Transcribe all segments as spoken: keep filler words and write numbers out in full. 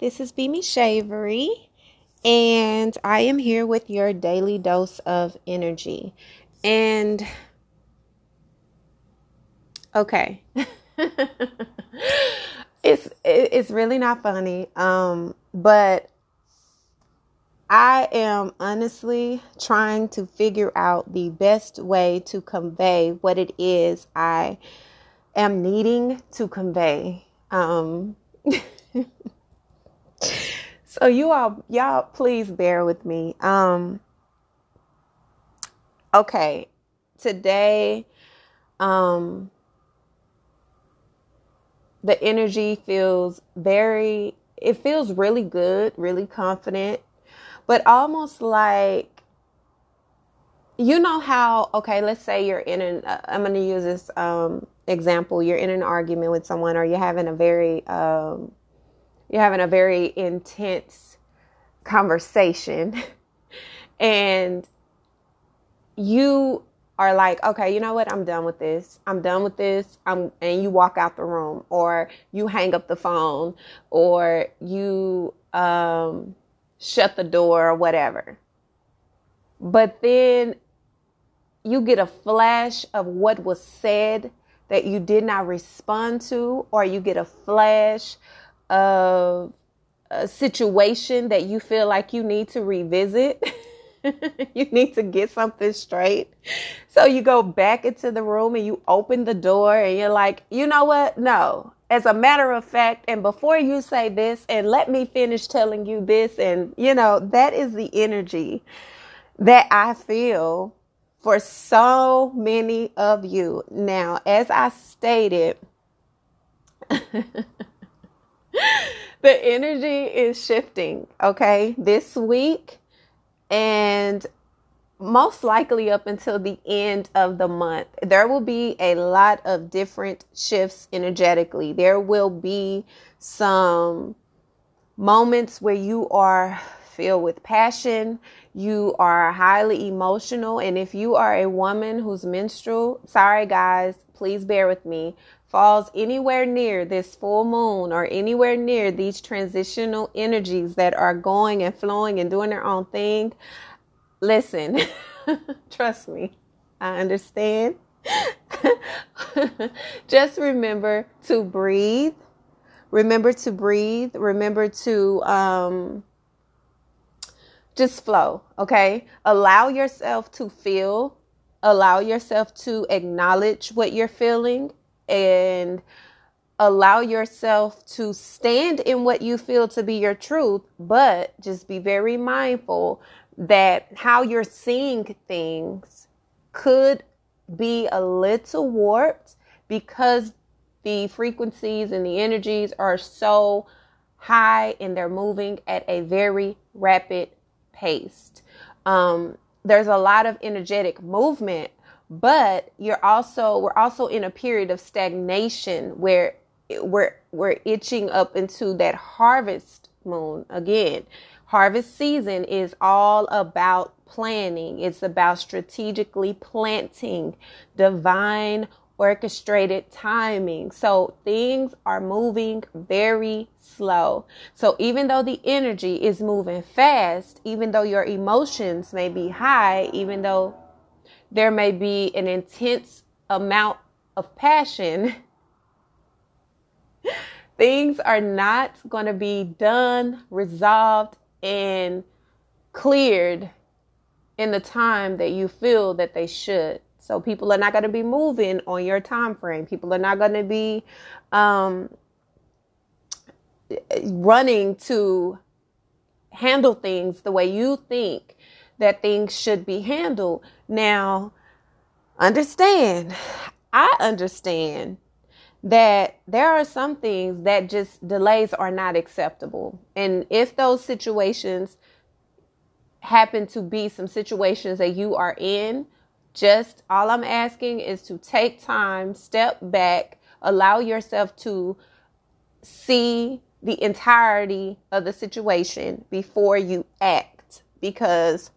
This is Beamy Shavery, and I am here with your daily dose of energy. And okay, it's it's really not funny, um, but I am honestly trying to figure out the best way to convey what it is I am needing to convey. Um, so you all, y'all, please bear with me. Um, okay, today, um, the energy feels very, it feels really good, really confident, but almost like, you know how, okay, let's say you're in an, uh, I'm going to use this um, example. You're in an argument with someone, or you're having a very, um, you're having a very intense conversation, and you are like, okay, you know what? I'm done with this. I'm done with this. I'm, and you walk out the room, or you hang up the phone, or you um, shut the door, or whatever. But then you get a flash of what was said that you did not respond to, or you get a flash of a situation that you feel like you need to revisit. You need to get something straight. So you go back into the room and you open the door and you're like, you know what? No, as a matter of fact, and before you say this, and let me finish telling you this, and you know, that is the energy that I feel for so many of you. Now, as I stated, the energy is shifting, okay, this week, and most likely up until the end of the month. There will be a lot of different shifts energetically. There will be some moments where you are filled with passion, you are highly emotional, and if you are a woman whose menstrual, sorry guys, please bear with me, falls anywhere near this full moon or anywhere near these transitional energies that are going and flowing and doing their own thing, listen, trust me, I understand. Just remember to breathe, remember to breathe, remember to, um, just flow, okay? Allow yourself to feel, allow yourself to acknowledge what you're feeling, and allow yourself to stand in what you feel to be your truth, but just be very mindful that how you're seeing things could be a little warped because the frequencies and the energies are so high and they're moving at a very rapid pace. Um, there's a lot of energetic movement, but you're also, we're also in a period of stagnation where we're, we're itching up into that harvest moon again. Harvest season is all about planning. It's about strategically planting, divine orchestrated timing. So things are moving very slow. So even though the energy is moving fast, even though your emotions may be high, even though there may be an intense amount of passion, things are not going to be done, resolved, and cleared in the time that you feel that they should. So people are not going to be moving on your time frame. People are not going to be um, running to handle things the way you think that things should be handled. Now, understand, I understand that there are some things that just delays are not acceptable. And if those situations happen to be some situations that you are in, just all I'm asking is to take time, step back, allow yourself to see the entirety of the situation before you act, because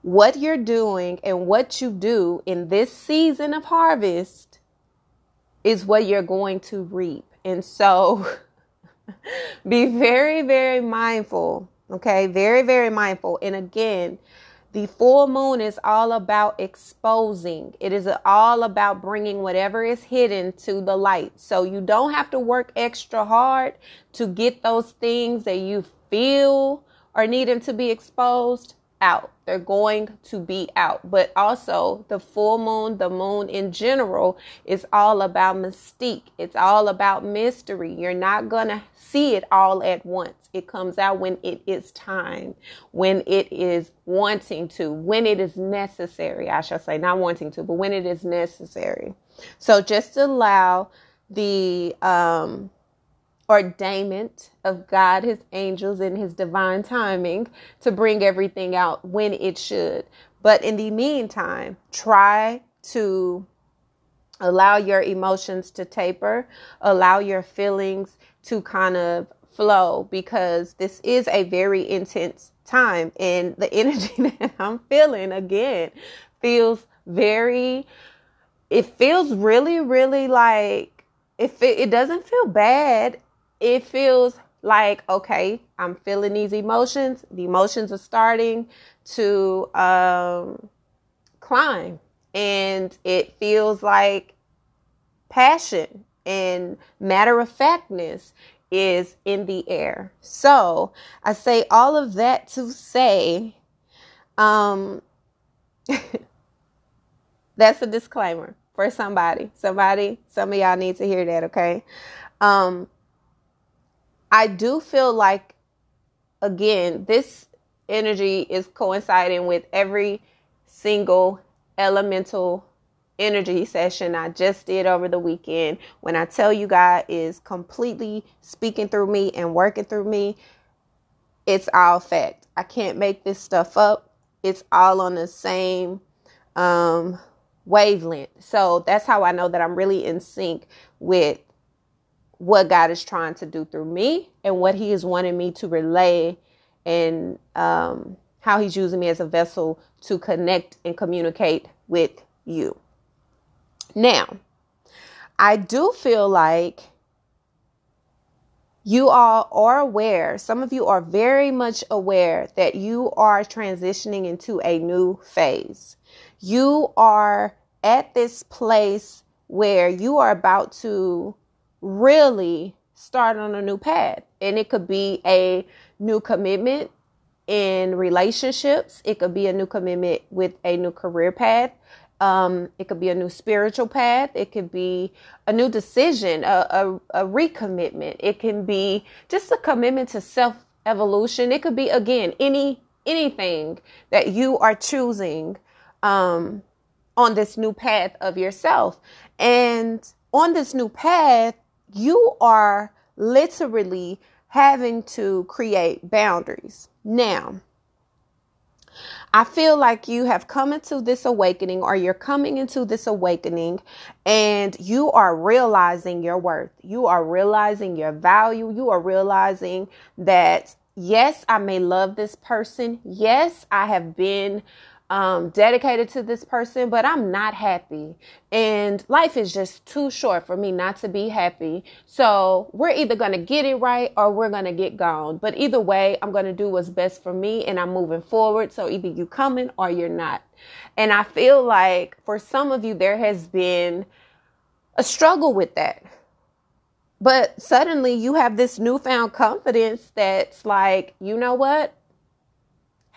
what you're doing and what you do in this season of harvest is what you're going to reap. And so Be very, very mindful. Okay, very, very mindful. And again, the full moon is all about exposing. It is all about bringing whatever is hidden to the light. So you don't have to work extra hard to get those things that you feel are needing to be exposed out. They're going to be out. But also the full moon, the moon in general, is all about mystique. It's all about mystery. You're not going to see it all at once. It comes out when it is time, when it is wanting to, when it is necessary. I shall say not wanting to, but when it is necessary. So just allow the um ordainment of God, his angels, and his divine timing to bring everything out when it should. But in the meantime, try to allow your emotions to taper, allow your feelings to kind of flow, because this is a very intense time, and the energy that I'm feeling again feels very, it feels really, really like, if it, it doesn't feel bad. It feels like, okay, I'm feeling these emotions. The emotions are starting to um, climb, and it feels like passion and matter of factness is in the air. So I say all of that to say, um, that's a disclaimer for somebody, somebody, some of y'all need to hear that. Okay. Um, I do feel like, again, this energy is coinciding with every single elemental energy session I just did over the weekend. When I tell you God is completely speaking through me and working through me, it's all fact. I can't make this stuff up. It's all on the same um, wavelength. So that's how I know that I'm really in sync with what God is trying to do through me and what he is wanting me to relay, and um, how he's using me as a vessel to connect and communicate with you. Now, I do feel like you all are aware, some of you are very much aware that you are transitioning into a new phase. You are at this place where you are about to really start on a new path, and it could be a new commitment in relationships. It could be a new commitment with a new career path. Um, it could be a new spiritual path. It could be a new decision, a, a, a recommitment. It can be just a commitment to self-evolution. It could be, again, any anything that you are choosing um, on this new path of yourself. And on this new path, you are literally having to create boundaries. Now, I feel like you have come into this awakening, or you're coming into this awakening, and you are realizing your worth. You are realizing your value. You are realizing that, yes, I may love this person. Yes, I have been Um, dedicated to this person, but I'm not happy, and life is just too short for me not to be happy. So we're either going to get it right or we're going to get gone. But either way, I'm going to do what's best for me, and I'm moving forward. So either you coming or you're not. And I feel like for some of you, there has been a struggle with that. But suddenly you have this newfound confidence that's like, you know what?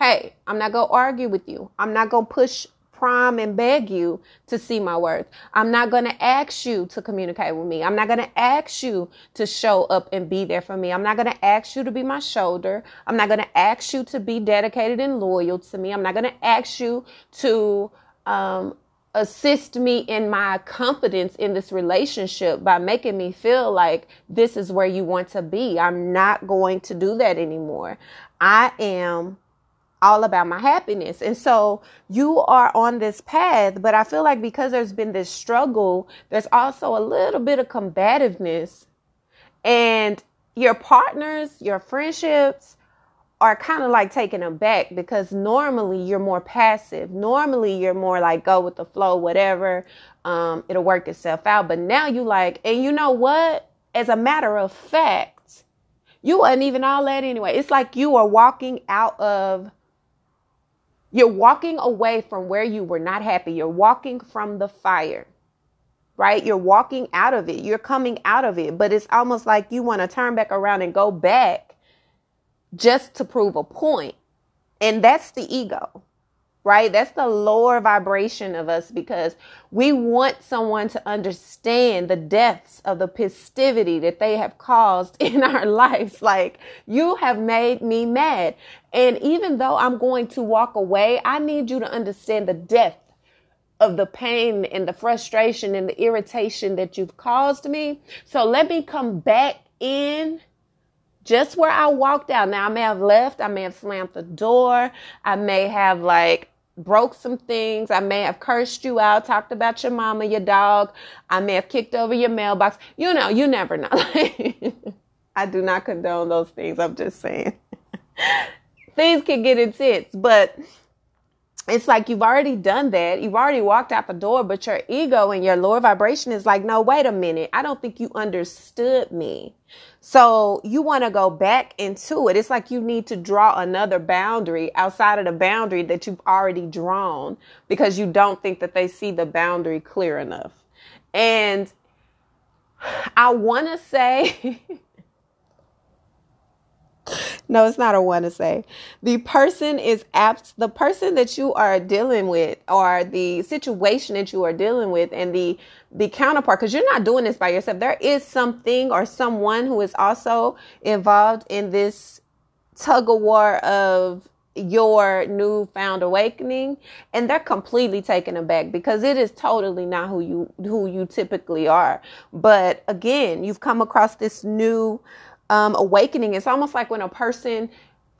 Hey, I'm not going to argue with you. I'm not going to push, prime, and beg you to see my worth. I'm not going to ask you to communicate with me. I'm not going to ask you to show up and be there for me. I'm not going to ask you to be my shoulder. I'm not going to ask you to be dedicated and loyal to me. I'm not going to ask you to um, assist me in my confidence in this relationship by making me feel like this is where you want to be. I'm not going to do that anymore. I am all about my happiness. And so you are on this path, but I feel like because there's been this struggle, there's also a little bit of combativeness, and your partners, your friendships are kind of like taken aback, because normally you're more passive. Normally you're more like, go with the flow, whatever, um, it'll work itself out. But now you like, and you know what, as a matter of fact, You wasn't even all that anyway. It's like you are walking out of, you're walking away from where you were not happy. You're walking from the fire, right? You're walking out of it. You're coming out of it. But it's almost like you want to turn back around and go back just to prove a point. And that's the ego, right? That's the lower vibration of us, because we want someone to understand the depths of the festivity that they have caused in our lives. Like, you have made me mad. And even though I'm going to walk away, I need you to understand the depth of the pain and the frustration and the irritation that you've caused me. So let me come back in just where I walked out. Now, I may have left. I may have slammed the door. I may have, like, broke some things. I may have cursed you out, talked about your mama, your dog. I may have kicked over your mailbox. You know, you never know. I do not condone those things. I'm just saying. Things can get intense, but it's like you've already done that. You've already walked out the door, but your ego and your lower vibration is like, no, wait a minute. I don't think you understood me. So you want to go back into it. It's like you need to draw another boundary outside of the boundary that you've already drawn, because you don't think that they see the boundary clear enough. And I want to say... No, it's not a want to say. The person is apt, the person that you are dealing with, or the situation that you are dealing with, and the, the counterpart, because you're not doing this by yourself. There is something or someone who is also involved in this tug of war of your newfound awakening, and they're completely taken aback, because it is totally not who you, who you typically are. But again, you've come across this new Um, awakening. It's almost like when a person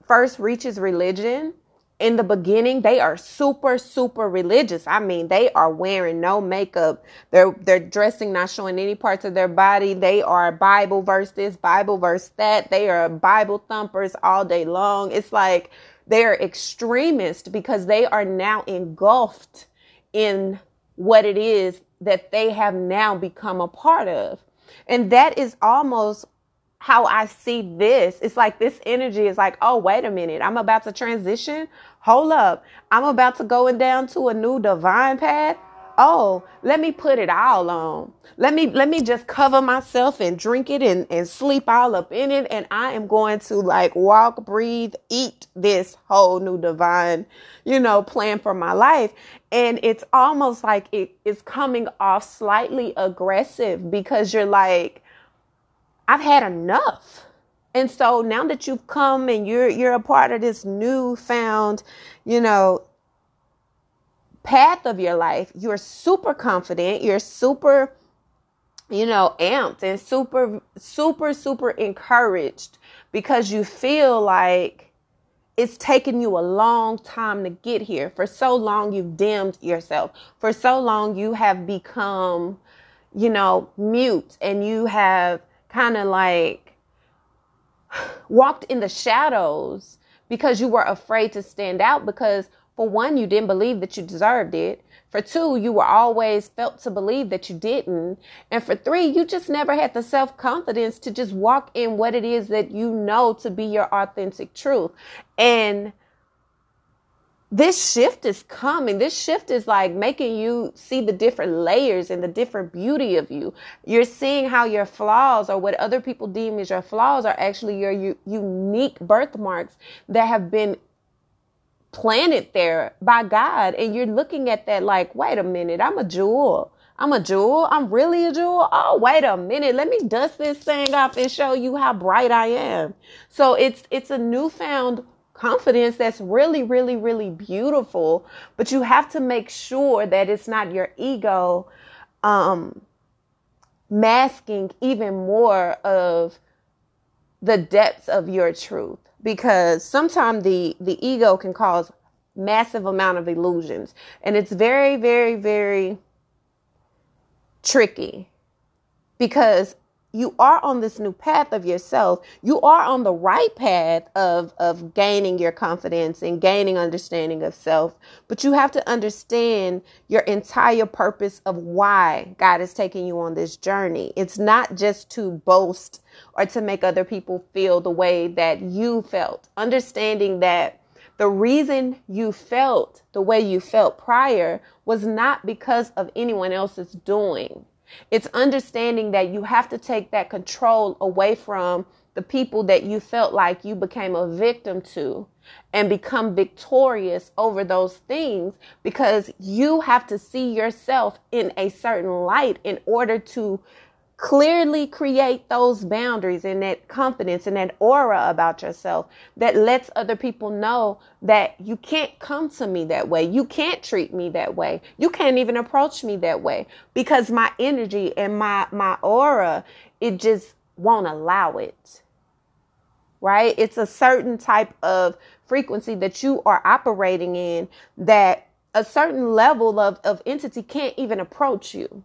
first reaches religion. In the beginning, they are super, super religious. I mean, they are wearing no makeup. They're, they're dressing, not showing any parts of their body. They are Bible verse this, Bible verse that. They are Bible thumpers all day long. It's like they are extremists, because they are now engulfed in what it is that they have now become a part of. And that is almost how I see this. It's like this energy is like, oh, wait a minute. I'm about to transition. Hold up. I'm about to go down to a new divine path. Oh, let me put it all on. Let me, let me just cover myself and drink it and, and sleep all up in it. And I am going to, like, walk, breathe, eat this whole new divine, you know, plan for my life. And it's almost like it is coming off slightly aggressive, because you're like, I've had enough. And so now that you've come and you're you're a part of this newfound, you know, path of your life, you're super confident, you're super, you know, amped and super, super, super encouraged, because you feel like it's taken you a long time to get here. For so long, you've dimmed yourself. For so long, you have become, you know, mute, and you have kind of like walked in the shadows, because you were afraid to stand out, because for one, you didn't believe that you deserved it. For two, you were always felt to believe that you didn't. And for three, you just never had the self-confidence to just walk in what it is that you know to be your authentic truth. And this shift is coming. This shift is like making you see the different layers and the different beauty of you. You're seeing how your flaws, or what other people deem as your flaws, are actually your u- unique birthmarks that have been planted there by God. And you're looking at that like, wait a minute, I'm a jewel. I'm a jewel. I'm really a jewel. Oh, wait a minute. Let me dust this thing off and show you how bright I am. So it's, it's a newfound confidence that's really, really, really beautiful, but you have to make sure that it's not your ego um, masking even more of the depths of your truth, because sometimes the, the ego can cause massive amount of illusions, and it's very, very, very tricky, because you are on this new path of yourself. You are on the right path of, of gaining your confidence and gaining understanding of self. But you have to understand your entire purpose of why God is taking you on this journey. It's not just to boast or to make other people feel the way that you felt. Understanding that the reason you felt the way you felt prior was not because of anyone else's doing. It's understanding that you have to take that control away from the people that you felt like you became a victim to and become victorious over those things, because you have to see yourself in a certain light in order to clearly create those boundaries and that confidence and that aura about yourself that lets other people know that you can't come to me that way. You can't treat me that way. You can't even approach me that way, because my energy and my, my aura, it just won't allow it, right? It's a certain type of frequency that you are operating in that a certain level of, of entity can't even approach you.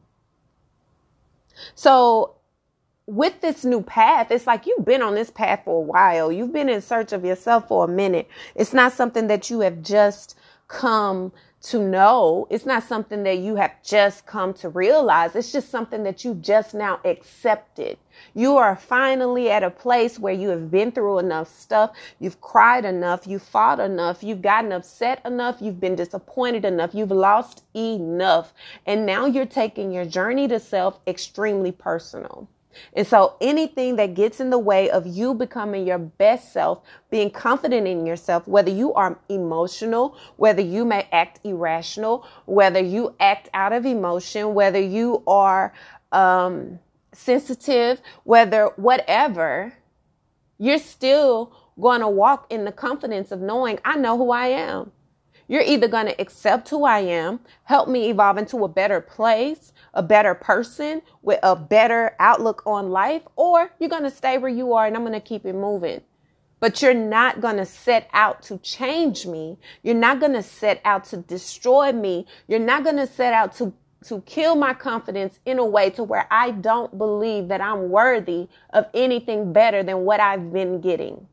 So with this new path, it's like you've been on this path for a while. You've been in search of yourself for a minute. It's not something that you have just come to know. It's not something that you have just come to realize. It's just something that you just now accepted. You are finally at a place where you have been through enough stuff. You've cried enough. You've fought enough. You've gotten upset enough. You've been disappointed enough. You've lost enough. And now you're taking your journey to self extremely personal. And so anything that gets in the way of you becoming your best self, being confident in yourself, whether you are emotional, whether you may act irrational, whether you act out of emotion, whether you are um, sensitive, whether whatever, you're still going to walk in the confidence of knowing I know who I am. You're either going to accept who I am, help me evolve into a better place, a better person with a better outlook on life, or you're going to stay where you are and I'm going to keep it moving. But you're not going to set out to change me. You're not going to set out to destroy me. You're not going to set out to, to kill my confidence in a way to where I don't believe that I'm worthy of anything better than what I've been getting.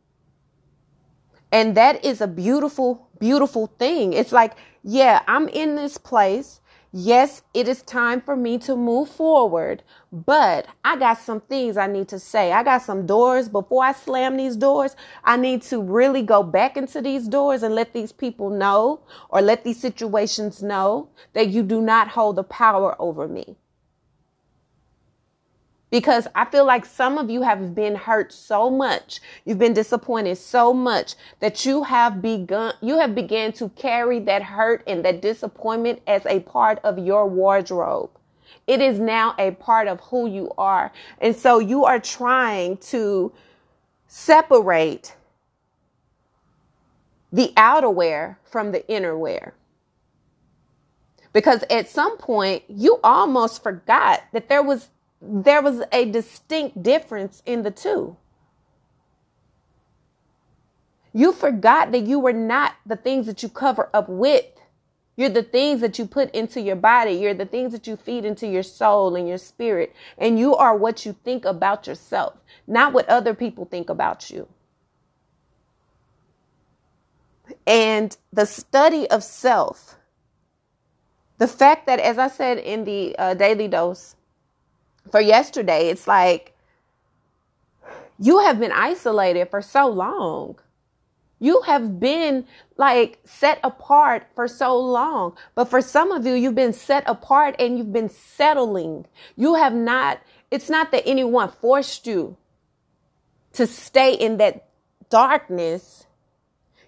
And that is a beautiful, beautiful thing. It's like, yeah, I'm in this place. Yes, it is time for me to move forward, but I got some things I need to say. I got some doors. Before I slam these doors, I need to really go back into these doors and let these people know, or let these situations know, that you do not hold the power over me. Because I feel like some of you have been hurt so much, you've been disappointed so much that you have begun, you have began to carry that hurt and that disappointment as a part of your wardrobe. It is now a part of who you are. And so you are trying to separate the outerwear from the innerwear. Because at some point you almost forgot that there was There was a distinct difference in the two. You forgot that you were not the things that you cover up with. You're the things that you put into your body. You're the things that you feed into your soul and your spirit. And you are what you think about yourself, not what other people think about you. And the study of self, the fact that, as I said in the uh, Daily Dose, for yesterday, it's like you have been isolated for so long. You have been like set apart for so long. But for some of you, you've been set apart and you've been settling. You have not, it's not that anyone forced you to stay in that darkness.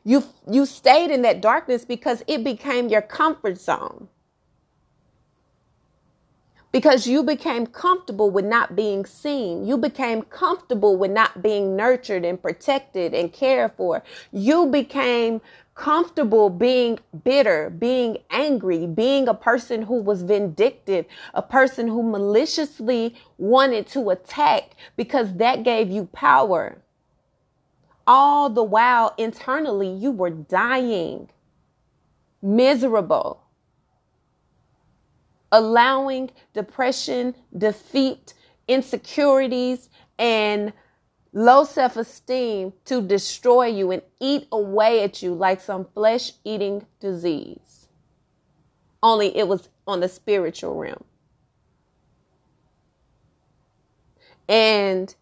You, you stayed in that darkness because it became your comfort zone. Because you became comfortable with not being seen. You became comfortable with not being nurtured and protected and cared for. You became comfortable being bitter, being angry, being a person who was vindictive, a person who maliciously wanted to attack, because that gave you power. All the while, internally, you were dying, miserable. Allowing depression, defeat, insecurities, and low self-esteem to destroy you and eat away at you like some flesh-eating disease. Only it was on the spiritual realm. And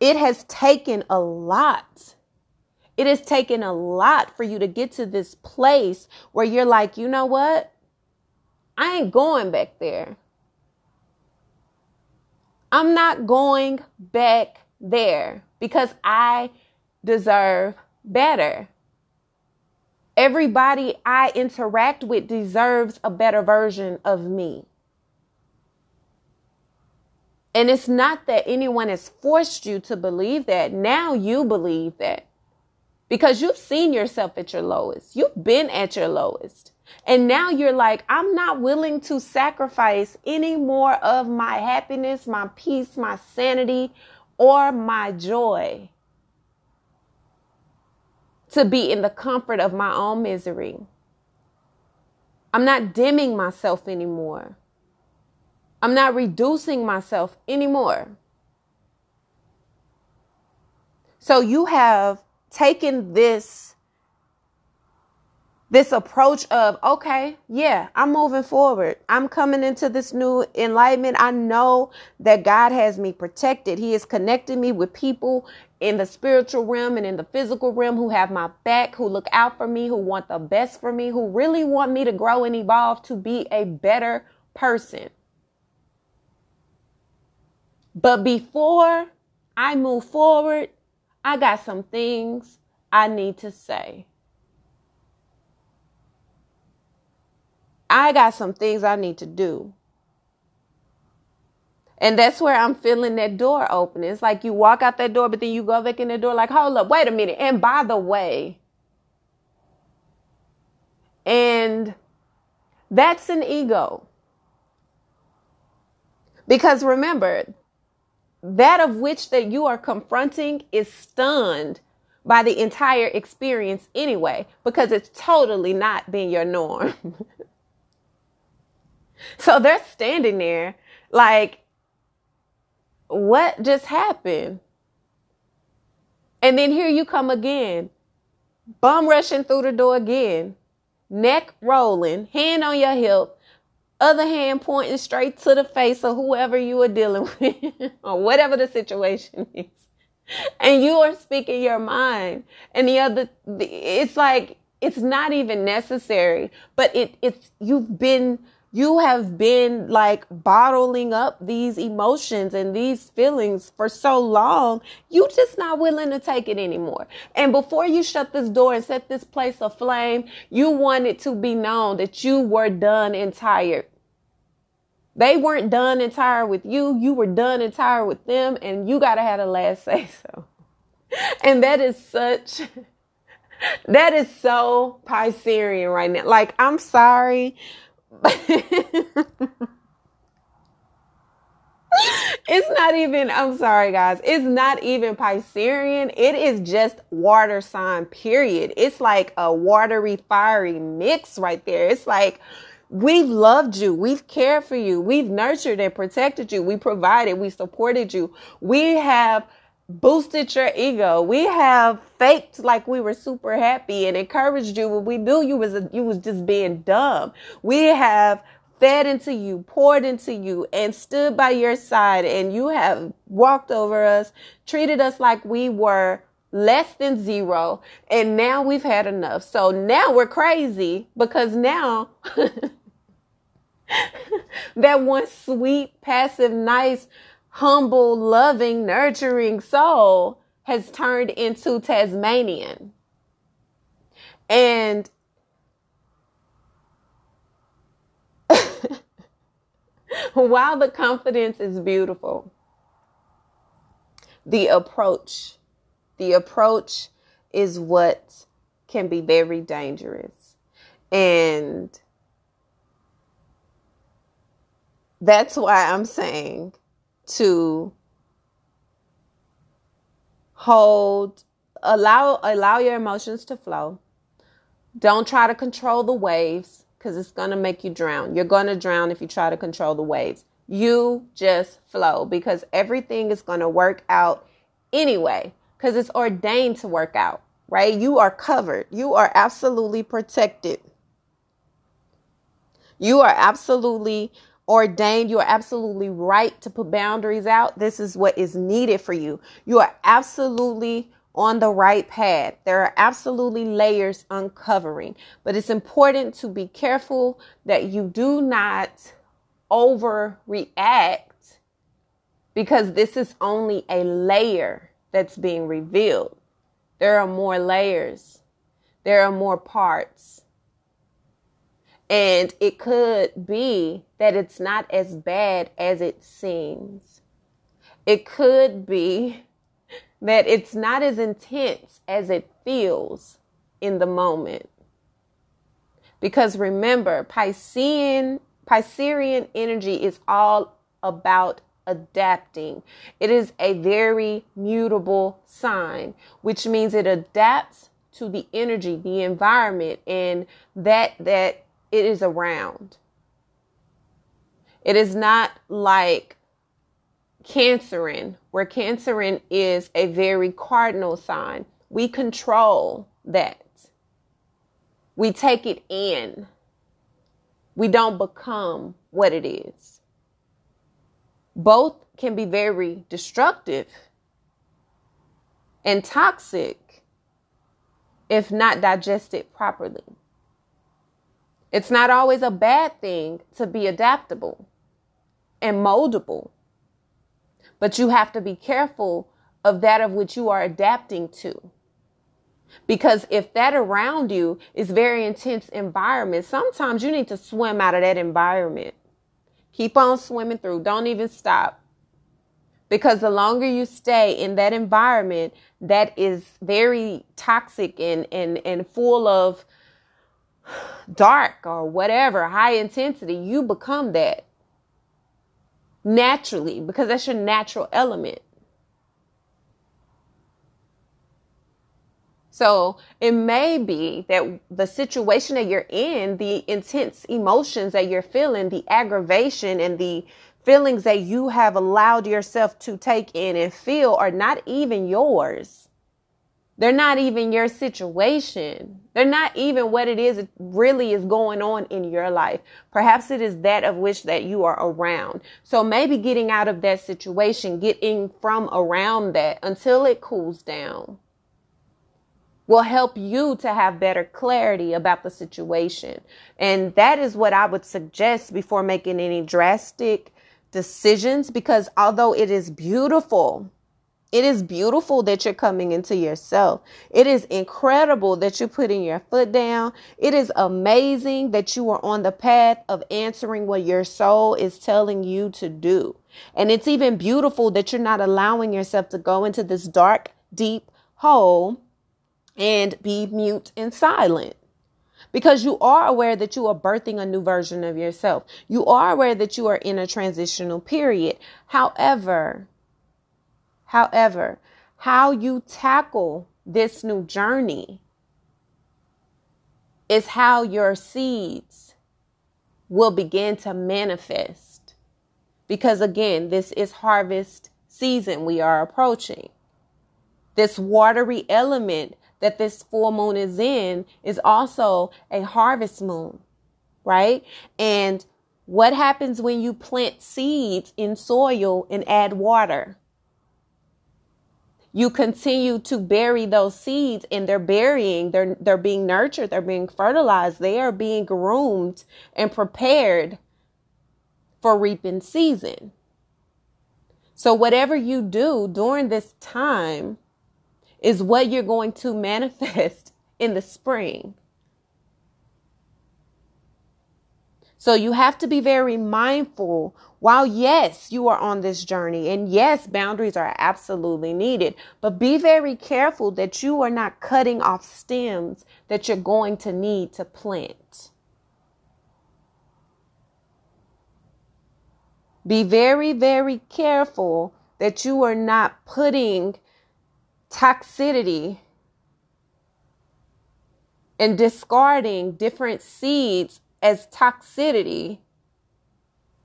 it has taken a lot. It has taken a lot for you to get to this place where you're like, you know what? I ain't going back there. I'm not going back there because I deserve better. Everybody I interact with deserves a better version of me. And it's not that anyone has forced you to believe that. Now you believe that because you've seen yourself at your lowest. You've been at your lowest. And now you're like, I'm not willing to sacrifice any more of my happiness, my peace, my sanity, or my joy to be in the comfort of my own misery. I'm not dimming myself anymore. I'm not reducing myself anymore. So you have taken this, this approach of, okay, yeah, I'm moving forward. I'm coming into this new enlightenment. I know that God has me protected. He has connected me with people in the spiritual realm and in the physical realm who have my back, who look out for me, who want the best for me, who really want me to grow and evolve to be a better person. But before I move forward, I got some things I need to say. I got some things I need to do. And that's where I'm feeling that door open. It's like you walk out that door, but then you go back in the door like, hold up, wait a minute. And by the way, and that's an ego. Because remember, that of which that you are confronting is stunned by the entire experience anyway, because it's totally not been your norm. So they're standing there like, what just happened? And then here you come again, bum rushing through the door again, neck rolling, hand on your hip, other hand pointing straight to the face of whoever you are dealing with or whatever the situation is. And you are speaking your mind. And the other, it's like, it's not even necessary, but it, it's, you've been, you have been like bottling up these emotions and these feelings for so long, you just not willing to take it anymore. And before you shut this door and set this place aflame, you want it to be known that you were done and tired. They weren't done and tired with you. You were done and tired with them, and you got to have the last say so. And that is such, that is so Piscean right now. Like, I'm sorry. It's not even, I'm sorry, guys. It's not even Piscean. It is just water sign, period. It's like a watery, fiery mix right there. It's like, we've loved you. We've cared for you. We've nurtured and protected you. We provided. We supported you. We have boosted your ego. We have faked like we were super happy and encouraged you when we knew you was, you was just being dumb. We have fed into you, poured into you, and stood by your side. And you have walked over us, treated us like we were less than zero, and now we've had enough. So now we're crazy because now... that one sweet, passive, nice, humble, loving, nurturing soul has turned into Tasmanian. And while the confidence is beautiful, the approach, the approach is what can be very dangerous. And that's why I'm saying to hold, allow, allow your emotions to flow. Don't try to control the waves because it's going to make you drown. You're going to drown if you try to control the waves. You just flow, because everything is going to work out anyway, because it's ordained to work out, right? You are covered. You are absolutely protected. You are absolutely ordained. You are absolutely right to put boundaries out. This is what is needed for you. You are absolutely on the right path. There are absolutely layers uncovering, but it's important to be careful that you do not overreact, because this is only a layer that's being revealed. There are more layers. There are more parts. And it could be that it's not as bad as it seems. It could be that it's not as intense as it feels in the moment. Because remember, Piscean Piscean energy is all about adapting. It is a very mutable sign, which means it adapts to the energy, the environment, and that that it is around. It is not like Cancerin, where Cancerin is a very cardinal sign. We control that. We take it in. We don't become what it is. Both can be very destructive and toxic if not digested properly. It's not always a bad thing to be adaptable and moldable, but you have to be careful of that of which you are adapting to. Because if that around you is very intense environment, sometimes you need to swim out of that environment. Keep on swimming through. Don't even stop. Because the longer you stay in that environment that is very toxic and, and, and full of dark or whatever, high intensity, you become that naturally, because that's your natural element. So it may be that the situation that you're in, the intense emotions that you're feeling, the aggravation and the feelings that you have allowed yourself to take in and feel are not even yours. They're not even your situation. They're not even what it is that really is going on in your life. Perhaps it is that of which that you are around. So maybe getting out of that situation, getting from around that until it cools down, will help you to have better clarity about the situation. And that is what I would suggest before making any drastic decisions, because although it is beautiful, it is beautiful that you're coming into yourself. It is incredible that you're putting your foot down. It is amazing that you are on the path of answering what your soul is telling you to do. And it's even beautiful that you're not allowing yourself to go into this dark, deep hole and be mute and silent, because you are aware that you are birthing a new version of yourself. You are aware that you are in a transitional period. However, however, how you tackle this new journey is how your seeds will begin to manifest. Because again, this is harvest season we are approaching. This watery element that this full moon is in is also a harvest moon, right? And what happens when you plant seeds in soil and add water? You continue to bury those seeds, and they're burying, they're, they're being nurtured, they're being fertilized, they are being groomed and prepared for reaping season. So whatever you do during this time is what you're going to manifest in the spring. So you have to be very mindful while, yes, you are on this journey. And yes, boundaries are absolutely needed. But be very careful that you are not cutting off stems that you're going to need to plant. Be very, very careful that you are not putting toxicity and discarding different seeds as toxicity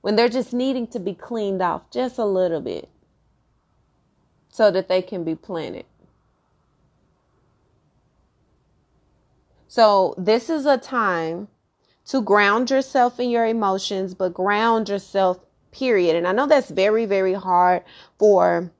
when they're just needing to be cleaned off just a little bit so that they can be planted. So this is a time to ground yourself in your emotions, but ground yourself, period. And I know that's very, very hard for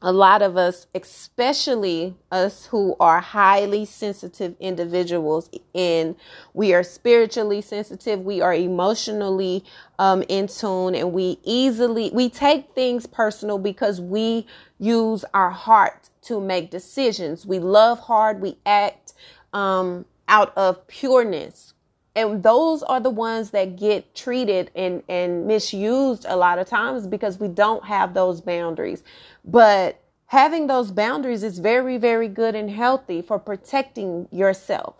a lot of us, especially us who are highly sensitive individuals, and we are spiritually sensitive, we are emotionally um, in tune, and we easily, we take things personal because we use our heart to make decisions. We love hard, we act um, out of pureness. And those are the ones that get treated and, and misused a lot of times because we don't have those boundaries. But having those boundaries is very, very good and healthy for protecting yourself.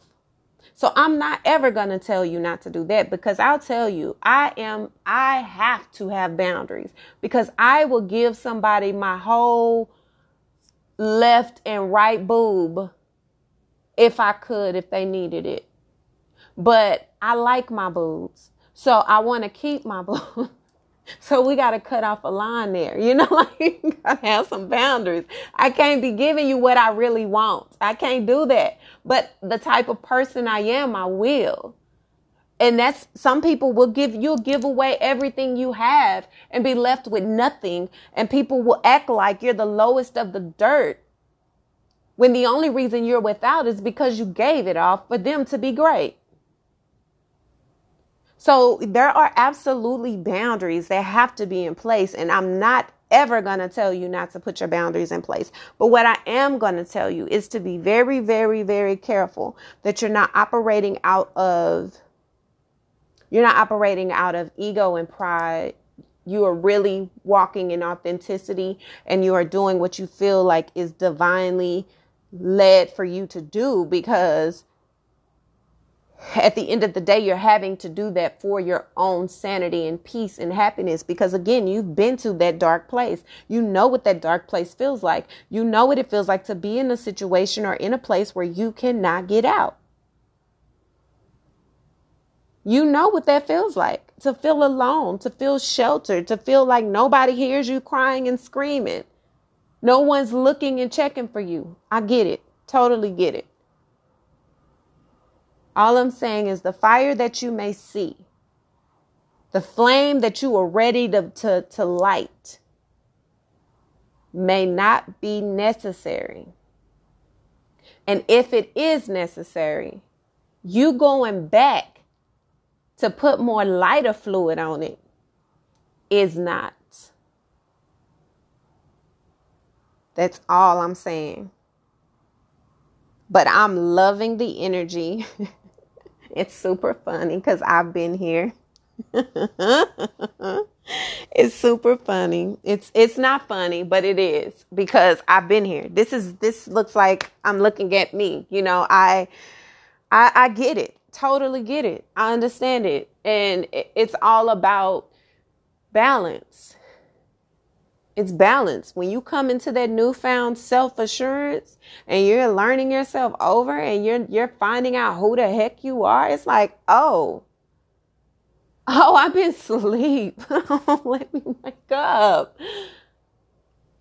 So I'm not ever going to tell you not to do that, because I'll tell you, I am, I have to have boundaries, because I will give somebody my whole left and right boob if I could, if they needed it. But I like my boobs, so I want to keep my boobs. So we got to cut off a line there. You know, like, you got to have some boundaries. I can't be giving you what I really want. I can't do that. But the type of person I am, I will. And that's, some people will give, you'll give away everything you have and be left with nothing. And people will act like you're the lowest of the dirt, when the only reason you're without is because you gave it off for them to be great. So there are absolutely boundaries that have to be in place. And I'm not ever going to tell you not to put your boundaries in place. But what I am going to tell you is to be very, very, very careful that you're not operating out of, you're not operating out of ego and pride. You are really walking in authenticity, and you are doing what you feel like is divinely led for you to do, because at the end of the day, you're having to do that for your own sanity and peace and happiness, because, again, you've been to that dark place. You know what that dark place feels like. You know what it feels like to be in a situation or in a place where you cannot get out. You know what that feels like, to feel alone, to feel sheltered, to feel like nobody hears you crying and screaming. No one's looking and checking for you. I get it. Totally get it. All I'm saying is the fire that you may see, the flame that you are ready to, to, to light, may not be necessary. And if it is necessary, you going back to put more lighter fluid on it is not. That's all I'm saying. But I'm loving the energy. It's super funny because I've been here. It's super funny. It's it's not funny, but it is, because I've been here. This is this looks like I'm looking at me. You know, I I, I get it. Totally get it. I understand it. And it's all about balance. It's balance. When you come into that newfound self-assurance and you're learning yourself over and you're you're finding out who the heck you are, it's like, oh, oh, I've been asleep. Let me wake up.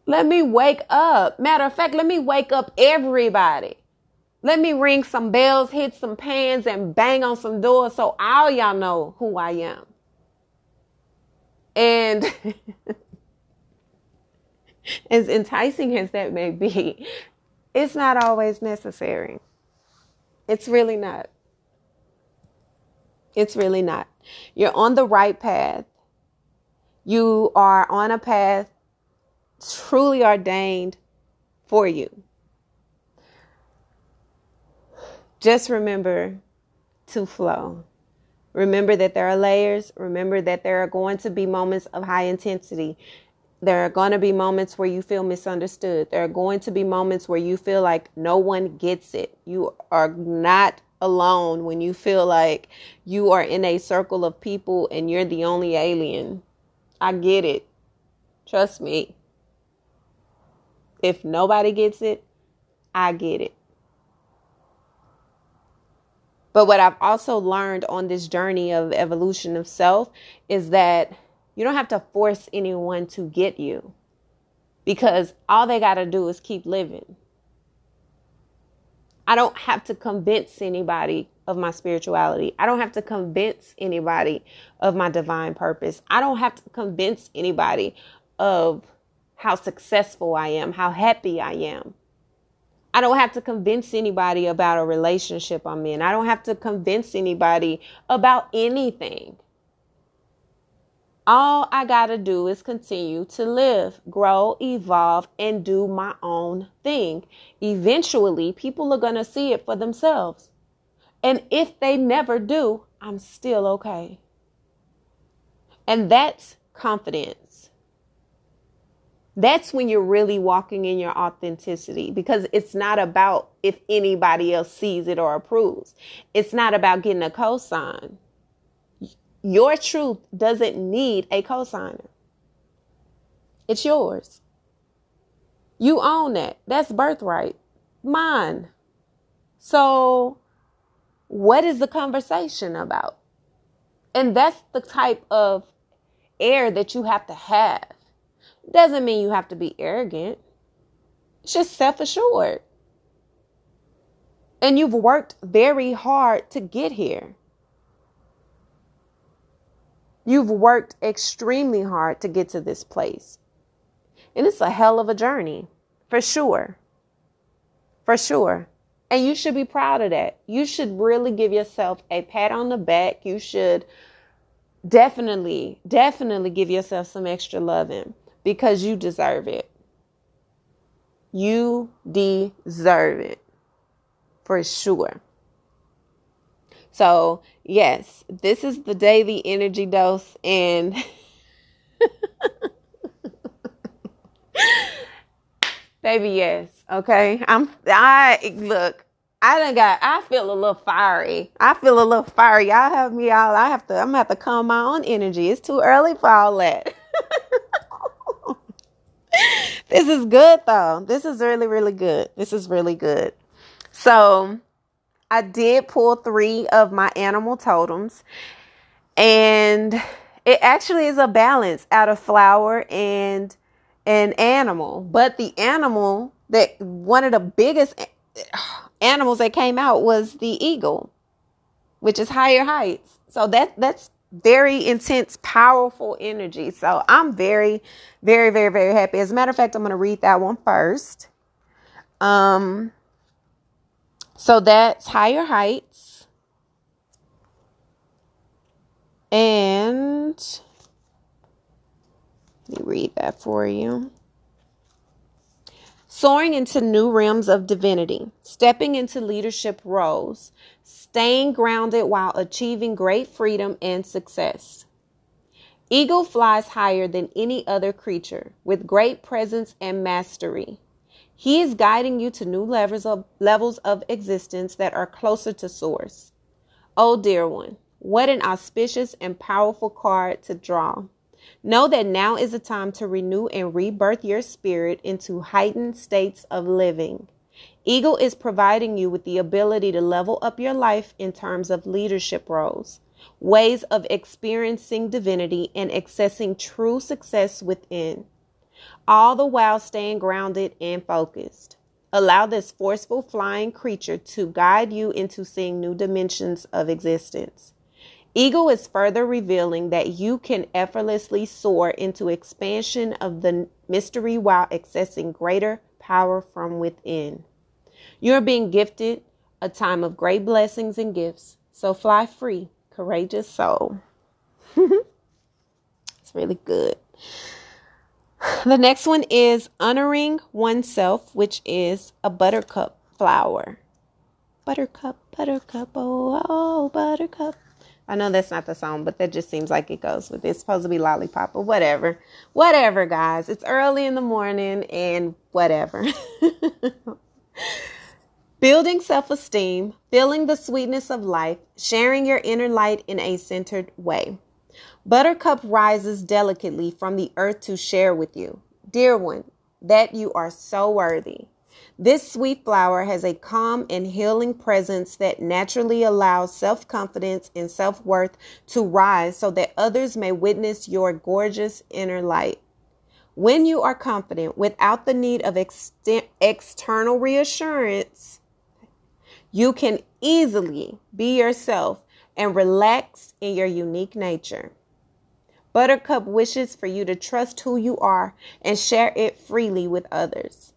Let me wake up. Matter of fact, let me wake up everybody. Let me ring some bells, hit some pans, and bang on some doors so all y'all know who I am. And as enticing as that may be, it's not always necessary. It's really not. It's really not. You're on the right path. You are on a path truly ordained for you. Just remember to flow. Remember that there are layers. Remember that there are going to be moments of high intensity. There are going to be moments where you feel misunderstood. There are going to be moments where you feel like no one gets it. You are not alone when you feel like you are in a circle of people and you're the only alien. I get it. Trust me. If nobody gets it, I get it. But what I've also learned on this journey of evolution of self is that You don't have to force anyone to get you, because all they got to do is keep living. I don't have to convince anybody of my spirituality. I don't have to convince anybody of my divine purpose. I don't have to convince anybody of how successful I am, how happy I am. I don't have to convince anybody about a relationship I'm in. I don't have to convince anybody about anything. All I got to do is continue to live, grow, evolve, and do my own thing. Eventually, people are going to see it for themselves. And if they never do, I'm still okay. And that's confidence. That's when you're really walking in your authenticity, because it's not about if anybody else sees it or approves. It's not about getting a cosign. Your truth doesn't need a cosigner. It's yours. You own that. That's birthright. Mine. So what is the conversation about? And that's the type of air that you have to have. Doesn't mean you have to be arrogant. It's just self-assured. And you've worked very hard to get here. You've worked extremely hard to get to this place. And it's a hell of a journey, for sure. For sure. And you should be proud of that. You should really give yourself a pat on the back. You should definitely, definitely give yourself some extra love in, because you deserve it. You deserve it, for sure. So, yes, this is the daily energy dose, and baby, yes, okay. I'm I look, I done got I feel a little fiery. I feel a little fiery. Y'all have me all I have to I'm gonna have to calm my own energy. It's too early for all that. This is good though. This is really, really good. This is really good. So I did pull three of my animal totems, and it actually is a balance out of flower and an animal. But the animal that one of the biggest animals that came out was the eagle, which is higher heights. So that that's very intense, powerful energy. So I'm very, very, very, very happy. As a matter of fact, I'm going to read that one first. Um. So that's higher heights, and let me read that for you. Soaring into new realms of divinity, stepping into leadership roles, staying grounded while achieving great freedom and success. Eagle flies higher than any other creature with great presence and mastery. He is guiding you to new levels of, levels of existence that are closer to source. Oh, dear one, what an auspicious and powerful card to draw. Know that now is the time to renew and rebirth your spirit into heightened states of living. Eagle is providing you with the ability to level up your life in terms of leadership roles, ways of experiencing divinity, and accessing true success within. All the while staying grounded and focused. Allow this forceful flying creature to guide you into seeing new dimensions of existence. Eagle is further revealing that you can effortlessly soar into expansion of the mystery while accessing greater power from within. You're being gifted a time of great blessings and gifts. So fly free, courageous soul. It's really good. The next one is honoring oneself, which is a buttercup flower. Buttercup, buttercup, oh, oh, buttercup. I know that's not the song, but that just seems like it goes with it. It's supposed to be lollipop or whatever. Whatever, guys. It's early in the morning and whatever. Building self-esteem, feeling the sweetness of life, sharing your inner light in a centered way. Buttercup rises delicately from the earth to share with you, dear one, that you are so worthy, This sweet flower has a calm and healing presence that naturally allows self-confidence and self-worth to rise so that others may witness your gorgeous inner light. When you are confident without the need of ex- external reassurance, you can easily be yourself and relax in your unique nature. Buttercup wishes for you to trust who you are and share it freely with others.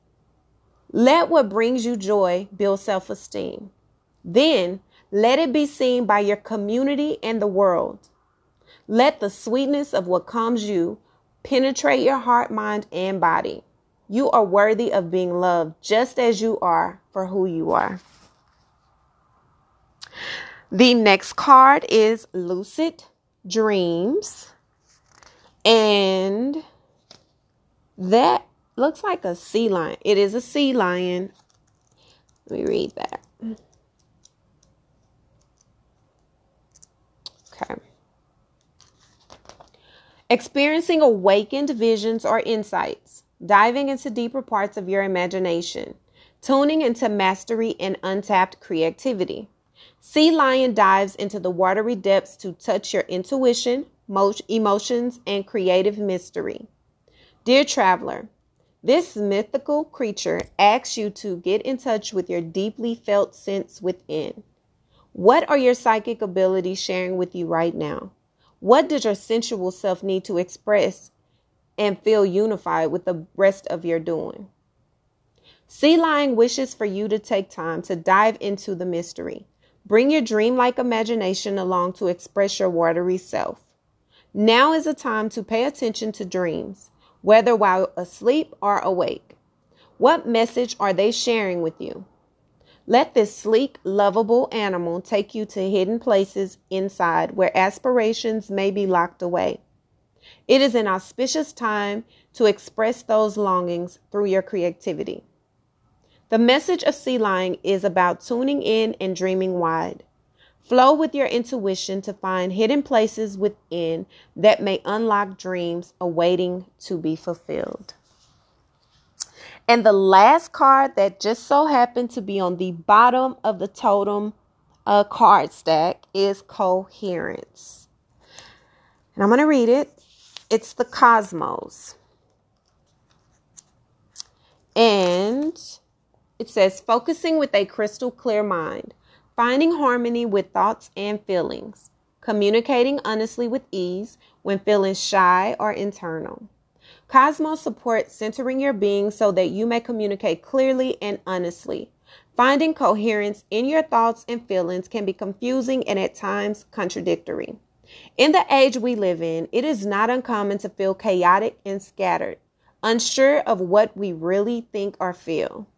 Let what brings you joy build self-esteem. Then let it be seen by your community and the world. Let the sweetness of what calms you penetrate your heart, mind, and body. You are worthy of being loved just as you are for who you are. The next card is Lucid Dreams. And that looks like a sea lion. It is a sea lion. Let me read that. Okay. Experiencing awakened visions or insights. Diving into deeper parts of your imagination. Tuning into mastery and untapped creativity. Sea lion dives into the watery depths to touch your intuition, emotions, and creative mystery. Dear traveler, this mythical creature asks you to get in touch with your deeply felt sense within. What are your psychic abilities sharing with you right now? What does your sensual self need to express and feel unified with the rest of your doing? Sea lion wishes for you to take time to dive into the mystery. Bring your dreamlike imagination along to express your watery self. Now is a time to pay attention to dreams, whether while asleep or awake. What message are they sharing with you? Let this sleek, lovable animal take you to hidden places inside where aspirations may be locked away. It is an auspicious time to express those longings through your creativity. The message of sea lion is about tuning in and dreaming wide. Flow with your intuition to find hidden places within that may unlock dreams awaiting to be fulfilled. And the last card that just so happened to be on the bottom of the totem uh, card stack is Coherence. And I'm going to read it. It's the Cosmos. And it says, focusing with a crystal clear mind, finding harmony with thoughts and feelings, communicating honestly with ease when feeling shy or internal. Cosmos supports centering your being so that you may communicate clearly and honestly. Finding coherence in your thoughts and feelings can be confusing and at times contradictory. In the age we live in, it is not uncommon to feel chaotic and scattered, unsure of what we really think or feel.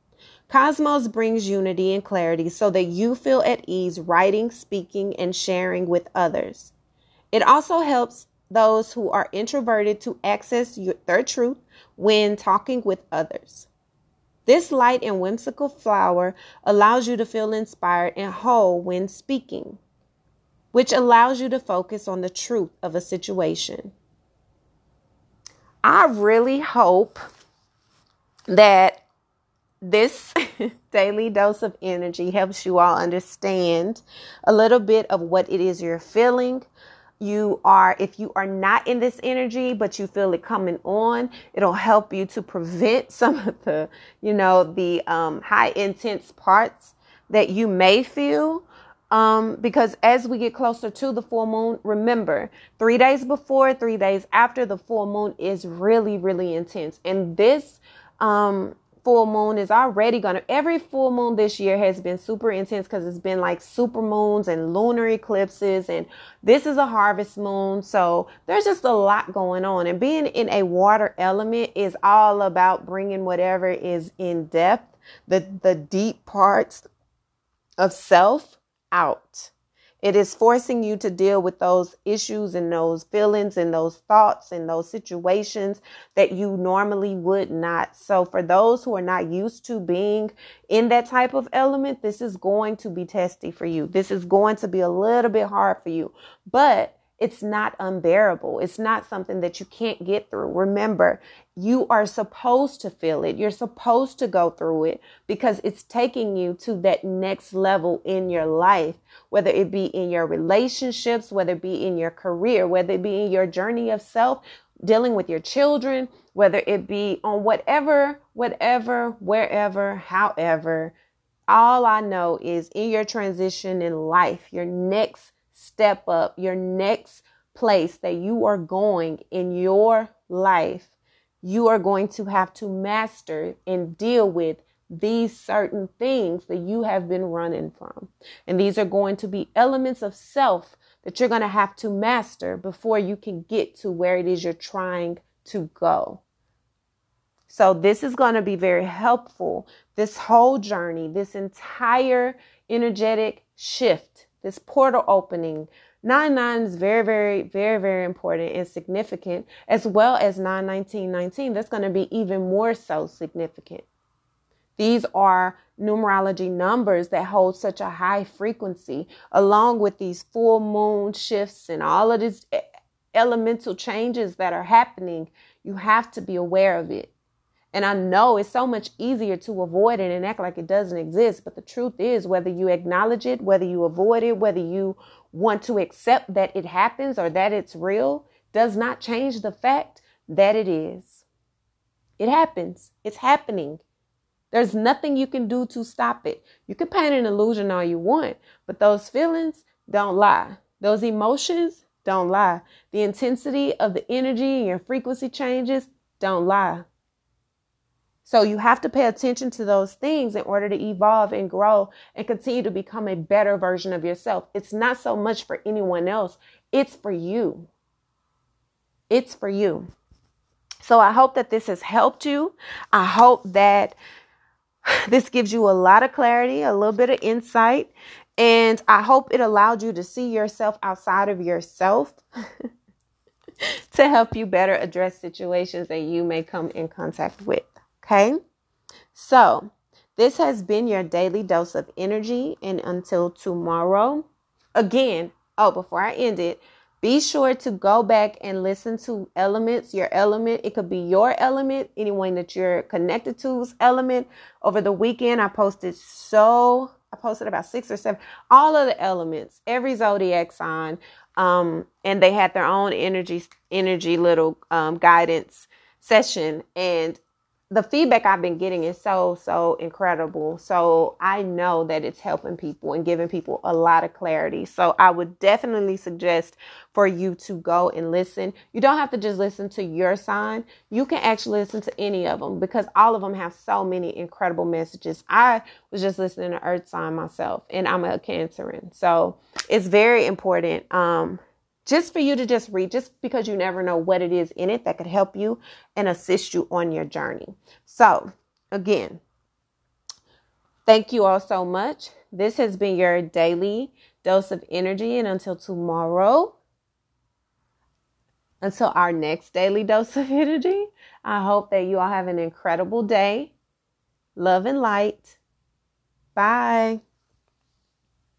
Cosmos brings unity and clarity so that you feel at ease writing, speaking, and sharing with others. It also helps those who are introverted to access their truth when talking with others. This light and whimsical flower allows you to feel inspired and whole when speaking, which allows you to focus on the truth of a situation. I really hope that this daily dose of energy helps you all understand a little bit of what it is you're feeling. You are, if you are not in this energy, but you feel it coming on, it'll help you to prevent some of the, you know, the um, high intense parts that you may feel. Um, because as we get closer to the full moon, remember, three days before, three days after the full moon is really, really intense. And this, um, full moon is already going to, every full moon this year has been super intense because it's been like super moons and lunar eclipses, and this is a harvest moon. So there's just a lot going on, and being in a water element is all about bringing whatever is in depth, the, the deep parts of self out. It is forcing you to deal with those issues and those feelings and those thoughts and those situations that you normally would not. So for those who are not used to being in that type of element, this is going to be testy for you. This is going to be a little bit hard for you, but It's not unbearable. It's not something that you can't get through. Remember, you are supposed to feel it. You're supposed to go through it because it's taking you to that next level in your life, whether it be in your relationships, whether it be in your career, whether it be in your journey of self, dealing with your children, whether it be on whatever, whatever, wherever, however. All I know is in your transition in life, your next step up, your next place that you are going in your life, you are going to have to master and deal with these certain things that you have been running from. And these are going to be elements of self that you're going to have to master before you can get to where it is you're trying to go. So this is going to be very helpful. This whole journey, this entire energetic shift, this portal opening, nine nine is very, very, very, very important and significant, as well as nine nineteen nineteen. That's going to be even more so significant. These are numerology numbers that hold such a high frequency, along with these full moon shifts and all of these elemental changes that are happening. You have to be aware of it. And I know it's so much easier to avoid it and act like it doesn't exist. But the truth is, whether you acknowledge it, whether you avoid it, whether you want to accept that it happens or that it's real, does not change the fact that it is. It happens. It's happening. There's nothing you can do to stop it. You can paint an illusion all you want, but those feelings don't lie. Those emotions don't lie. The intensity of the energy and your frequency changes don't lie. So you have to pay attention to those things in order to evolve and grow and continue to become a better version of yourself. It's not so much for anyone else. It's for you. It's for you. So I hope that this has helped you. I hope that this gives you a lot of clarity, a little bit of insight, and I hope it allowed you to see yourself outside of yourself to help you better address situations that you may come in contact with. Okay, so this has been your daily dose of energy, and until tomorrow, again, oh, before I end it, be sure to go back and listen to elements, your element. It could be your element, anyone that you're connected to's element. Over the weekend, I posted so, I posted about six or seven, all of the elements, every zodiac sign, um, and they had their own energy, energy little um, guidance session, and the feedback I've been getting is so, so incredible. So I know that it's helping people and giving people a lot of clarity. So I would definitely suggest for you to go and listen. You don't have to just listen to your sign. You can actually listen to any of them because all of them have so many incredible messages. I was just listening to Earth Sign myself, and I'm a Cancerian. So it's very important. Um, Just for you to just read, just because you never know what it is in it that could help you and assist you on your journey. So again, thank you all so much. This has been your daily dose of energy. And until tomorrow, until our next daily dose of energy, I hope that you all have an incredible day. Love and light. Bye.